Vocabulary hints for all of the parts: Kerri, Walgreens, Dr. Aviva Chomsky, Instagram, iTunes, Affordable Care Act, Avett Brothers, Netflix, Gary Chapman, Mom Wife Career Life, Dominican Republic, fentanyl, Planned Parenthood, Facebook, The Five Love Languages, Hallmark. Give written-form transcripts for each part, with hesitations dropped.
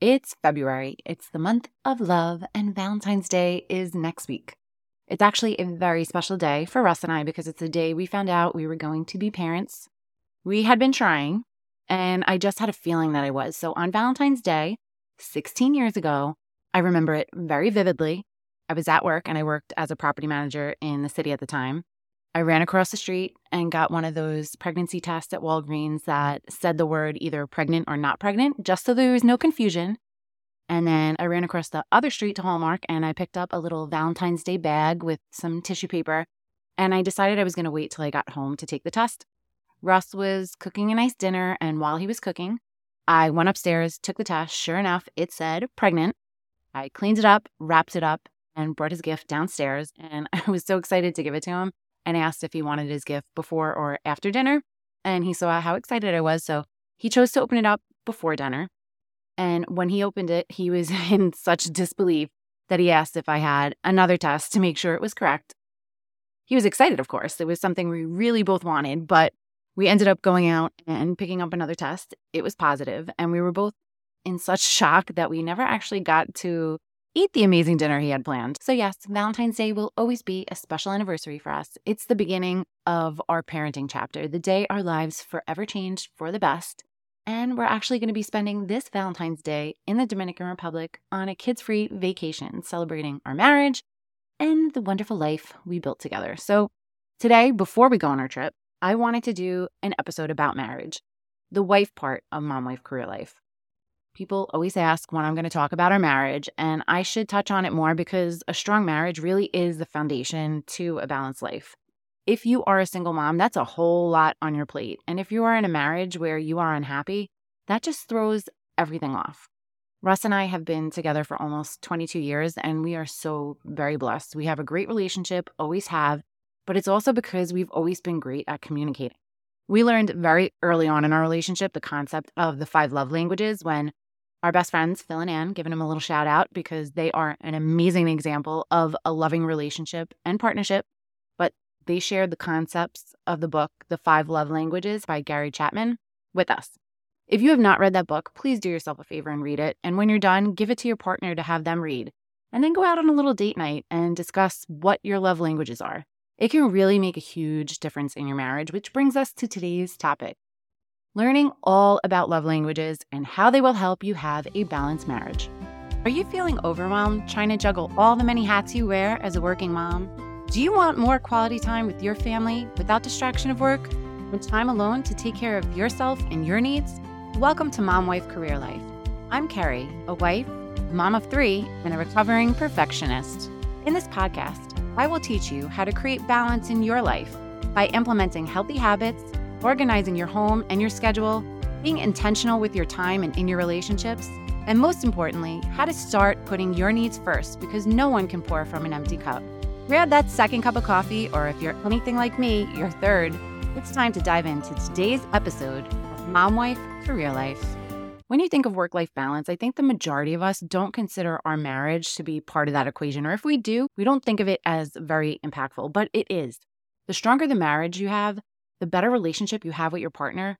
It's February, it's the month of love, and Valentine's Day is next week. It's actually a very special day for Russ and I because it's the day we found out we were going to be parents. We had been trying, and I just had a feeling that I was. So on Valentine's Day, 16 years ago, I remember it very vividly. I was at work, and I worked as a property manager in the city at the time. I ran across the street and got one of those pregnancy tests at Walgreens that said the word either pregnant or not pregnant, just so there was no confusion. And then I ran across the other street to Hallmark, and I picked up a little Valentine's Day bag with some tissue paper, and I decided I was going to wait till I got home to take the test. Russ was cooking a nice dinner, and while he was cooking, I went upstairs, took the test. Sure enough, it said pregnant. I cleaned it up, wrapped it up, and brought his gift downstairs, and I was so excited to give it to him. And asked if he wanted his gift before or after dinner. And he saw how excited I was, so he chose to open it up before dinner. And when he opened it, he was in such disbelief that he asked if I had another test to make sure it was correct. He was excited, of course. It was something we really both wanted, but we ended up going out and picking up another test. It was positive, and we were both in such shock that we never actually got to eat the amazing dinner he had planned. So yes, Valentine's Day will always be a special anniversary for us. It's the beginning of our parenting chapter, the day our lives forever changed for the best. And we're actually going to be spending this Valentine's Day in the Dominican Republic on a kids-free vacation, celebrating our marriage and the wonderful life we built together. So today, before we go on our trip, I wanted to do an episode about marriage, the wife part of Mom Wife Career Life. People always ask when I'm going to talk about our marriage, and I should touch on it more because a strong marriage really is the foundation to a balanced life. If you are a single mom, that's a whole lot on your plate. And if you are in a marriage where you are unhappy, that just throws everything off. Russ and I have been together for almost 22 years, and we are so very blessed. We have a great relationship, always have, but it's also because we've always been great at communicating. We learned very early on in our relationship the concept of the 5 love languages when our best friends, Phil and Ann, giving them a little shout out because they are an amazing example of a loving relationship and partnership. But they shared the concepts of the book, The 5 Love Languages by Gary Chapman, with us. If you have not read that book, please do yourself a favor and read it. And when you're done, give it to your partner to have them read. And then go out on a little date night and discuss what your love languages are. It can really make a huge difference in your marriage, which brings us to today's topic. Learning all about love languages and how they will help you have a balanced marriage. Are you feeling overwhelmed trying to juggle all the many hats you wear as a working mom? Do you want more quality time with your family without distraction of work and time alone to take care of yourself and your needs? Welcome to Mom Wife Career Life. I'm Kerri, a wife, mom of 3, and a recovering perfectionist. In this podcast, I will teach you how to create balance in your life by implementing healthy habits, organizing your home and your schedule, being intentional with your time and in your relationships, and most importantly, how to start putting your needs first because no one can pour from an empty cup. Grab that second cup of coffee, or if you're anything like me, your third. It's time to dive into today's episode of Mom Wife Career Life. When you think of work-life balance, I think the majority of us don't consider our marriage to be part of that equation, or if we do, we don't think of it as very impactful, but it is. The stronger the marriage you have, the better relationship you have with your partner,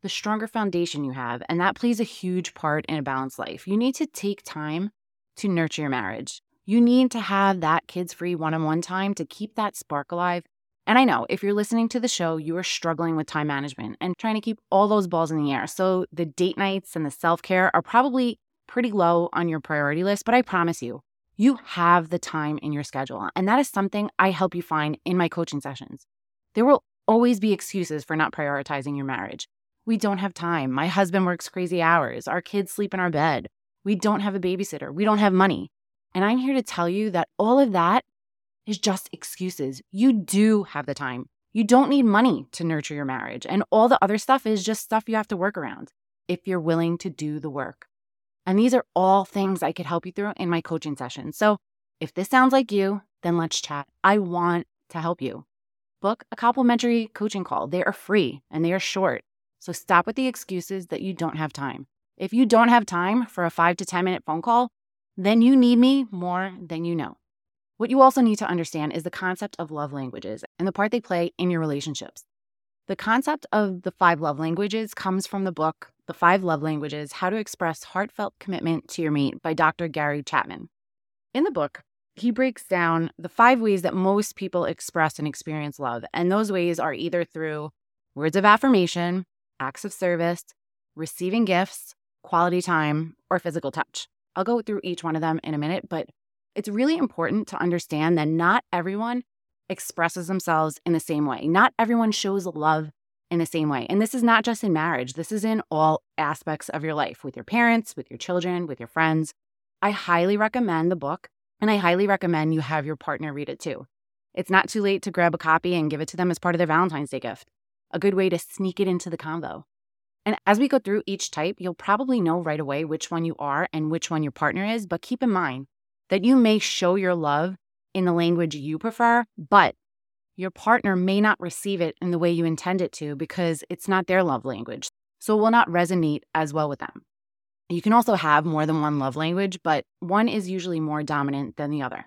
the stronger foundation you have, and that plays a huge part in a balanced life. You need to take time to nurture your marriage. You need to have that kids-free one-on-one time to keep that spark alive. And I know if you're listening to the show, you are struggling with time management and trying to keep all those balls in the air. So the date nights and the self-care are probably pretty low on your priority list, but I promise you, you have the time in your schedule. And that is something I help you find in my coaching sessions. There will always be excuses for not prioritizing your marriage. We don't have time. My husband works crazy hours. Our kids sleep in our bed. We don't have a babysitter. We don't have money. And I'm here to tell you that all of that is just excuses. You do have the time. You don't need money to nurture your marriage. And all the other stuff is just stuff you have to work around if you're willing to do the work. And these are all things I could help you through in my coaching session. So if this sounds like you, then let's chat. I want to help you. Book a complimentary coaching call. They are free and they are short. So stop with the excuses that you don't have time. If you don't have time for a 5 to 10 minute phone call, then you need me more than you know. What you also need to understand is the concept of love languages and the part they play in your relationships. The concept of the 5 love languages comes from the book, The Five Love Languages, How to Express Heartfelt Commitment to Your Mate by Dr. Gary Chapman. In the book, he breaks down the 5 ways that most people express and experience love. And those ways are either through words of affirmation, acts of service, receiving gifts, quality time, or physical touch. I'll go through each one of them in a minute, but it's really important to understand that not everyone expresses themselves in the same way. Not everyone shows love in the same way. And this is not just in marriage. This is in all aspects of your life, with your parents, with your children, with your friends. I highly recommend the book, and I highly recommend you have your partner read it too. It's not too late to grab a copy and give it to them as part of their Valentine's Day gift. A good way to sneak it into the convo. And as we go through each type, you'll probably know right away which one you are and which one your partner is, but keep in mind that you may show your love in the language you prefer, but your partner may not receive it in the way you intend it to because it's not their love language, so it will not resonate as well with them. You can also have more than one love language, but one is usually more dominant than the other.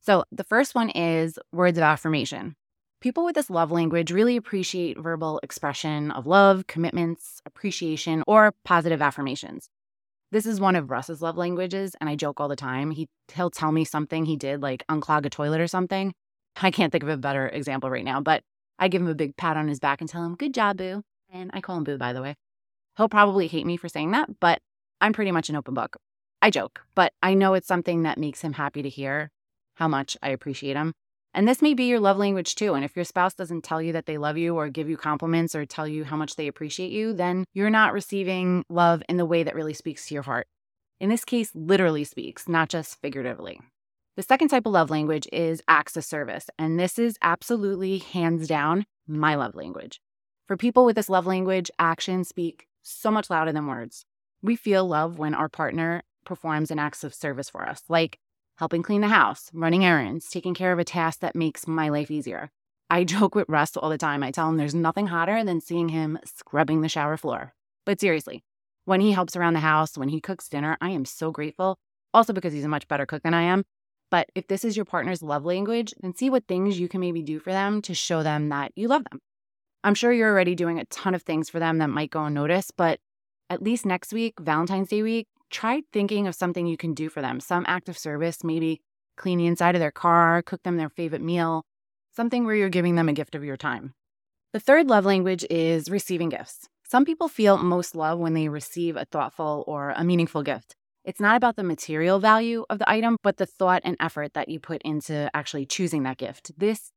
So the first one is words of affirmation. People with this love language really appreciate verbal expression of love, commitments, appreciation, or positive affirmations. This is one of Russ's love languages, and I joke all the time. He'll tell me something he did, like unclog a toilet or something. I can't think of a better example right now, but I give him a big pat on his back and tell him, "Good job, boo." And I call him boo, by the way. He'll probably hate me for saying that, but I'm pretty much an open book. I joke, but I know it's something that makes him happy to hear how much I appreciate him. And this may be your love language too. And if your spouse doesn't tell you that they love you or give you compliments or tell you how much they appreciate you, then you're not receiving love in the way that really speaks to your heart. In this case, literally speaks, not just figuratively. The second type of love language is acts of service. And this is absolutely, hands down, my love language. For people with this love language, actions speak so much louder than words. We feel love when our partner performs an act of service for us, like helping clean the house, running errands, taking care of a task that makes my life easier. I joke with Russ all the time. I tell him there's nothing hotter than seeing him scrubbing the shower floor. But seriously, when he helps around the house, when he cooks dinner, I am so grateful, also because he's a much better cook than I am. But if this is your partner's love language, then see what things you can maybe do for them to show them that you love them. I'm sure you're already doing a ton of things for them that might go unnoticed, but at least next week, Valentine's Day week, try thinking of something you can do for them, some act of service, maybe clean the inside of their car, cook them their favorite meal, something where you're giving them a gift of your time. The third love language is receiving gifts. Some people feel most love when they receive a thoughtful or a meaningful gift. It's not about the material value of the item, but the thought and effort that you put into actually choosing that gift. This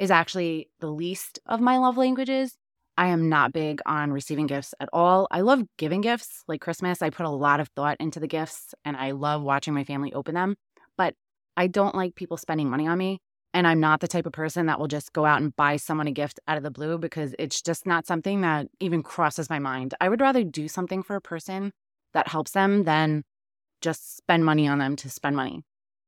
is actually the least of my love languages. I am not big on receiving gifts at all. I love giving gifts. Like Christmas, I put a lot of thought into the gifts, and I love watching my family open them. But I don't like people spending money on me, and I'm not the type of person that will just go out and buy someone a gift out of the blue because it's just not something that even crosses my mind. I would rather do something for a person that helps them than just spend money on them to spend money.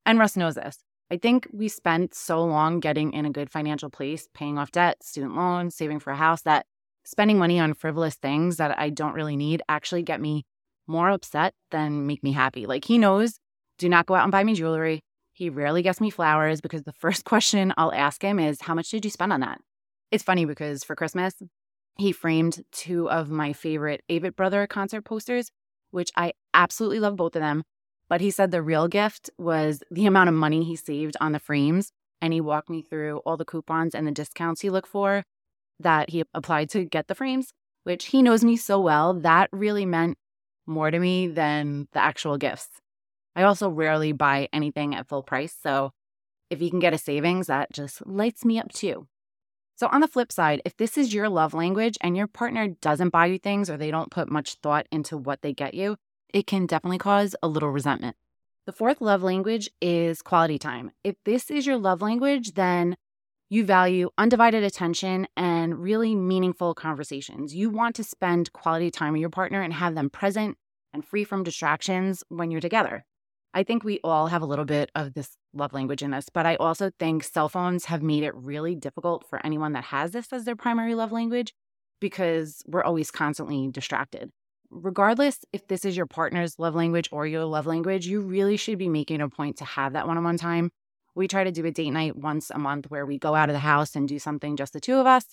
And Russ knows this. I think we spent so long getting in a good financial place, paying off debt, student loans, saving for a house, that spending money on frivolous things that I don't really need actually get me more upset than make me happy. Like, he knows, do not go out and buy me jewelry. He rarely gets me flowers because the first question I'll ask him is, how much did you spend on that? It's funny because for Christmas, he framed 2 of my favorite Avett Brothers concert posters, which I absolutely love both of them. But he said the real gift was the amount of money he saved on the frames. And he walked me through all the coupons and the discounts he looked for that he applied to get the frames, which, he knows me so well, that really meant more to me than the actual gifts. I also rarely buy anything at full price, so if you can get a savings, that just lights me up too. So on the flip side, if this is your love language and your partner doesn't buy you things or they don't put much thought into what they get you, it can definitely cause a little resentment. The fourth love language is quality time. If this is your love language, then you value undivided attention and really meaningful conversations. You want to spend quality time with your partner and have them present and free from distractions when you're together. I think we all have a little bit of this love language in us, but I also think cell phones have made it really difficult for anyone that has this as their primary love language because we're always constantly distracted. Regardless if this is your partner's love language or your love language, you really should be making a point to have that one-on-one time. We try to do a date night once a month where we go out of the house and do something just the two of us.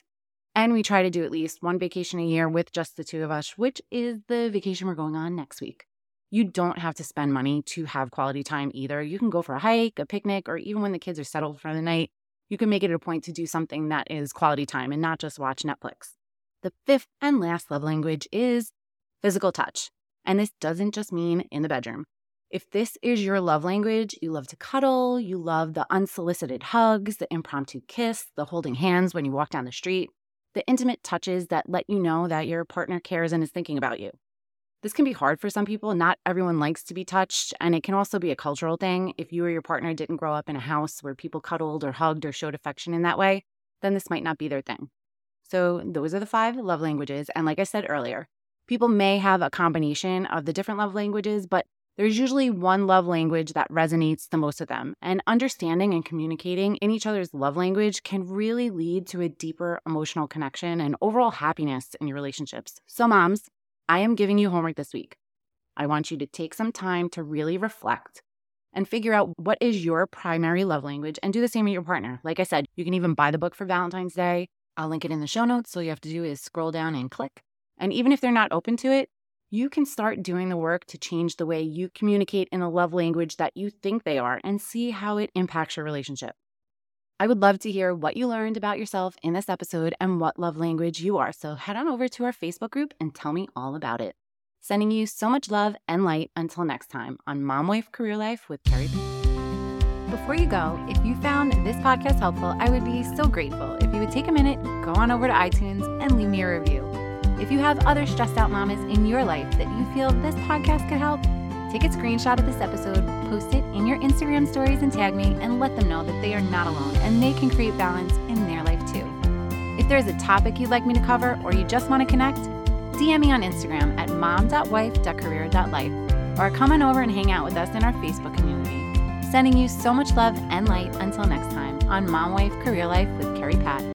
And we try to do at least one vacation a year with just the two of us, which is the vacation we're going on next week. You don't have to spend money to have quality time either. You can go for a hike, a picnic, or even when the kids are settled for the night, you can make it a point to do something that is quality time and not just watch Netflix. The fifth and last love language is physical touch. And this doesn't just mean in the bedroom. If this is your love language, you love to cuddle, you love the unsolicited hugs, the impromptu kiss, the holding hands when you walk down the street, the intimate touches that let you know that your partner cares and is thinking about you. This can be hard for some people. Not everyone likes to be touched, and it can also be a cultural thing. If you or your partner didn't grow up in a house where people cuddled or hugged or showed affection in that way, then this might not be their thing. So those are the five love languages. And like I said earlier, people may have a combination of the different love languages, but there's usually one love language that resonates the most with them. And understanding and communicating in each other's love language can really lead to a deeper emotional connection and overall happiness in your relationships. So moms, I am giving you homework this week. I want you to take some time to really reflect and figure out what is your primary love language and do the same with your partner. Like I said, you can even buy the book for Valentine's Day. I'll link it in the show notes. So all you have to do is scroll down and click. And even if they're not open to it, you can start doing the work to change the way you communicate in the love language that you think they are and see how it impacts your relationship. I would love to hear what you learned about yourself in this episode and what love language you are. So head on over to our Facebook group and tell me all about it. Sending you so much love and light until next time on Mom Wife Career Life with Kerri. Before you go, if you found this podcast helpful, I would be so grateful if you would take a minute, go on over to iTunes and leave me a review. If you have other stressed out mamas in your life that you feel this podcast could help, take a screenshot of this episode, post it in your Instagram stories and tag me and let them know that they are not alone and they can create balance in their life too. If there's a topic you'd like me to cover or you just want to connect, DM me on Instagram at mom.wife.career.life or come on over and hang out with us in our Facebook community. Sending you so much love and light until next time on Mom Wife Career Life with Kerri Pat.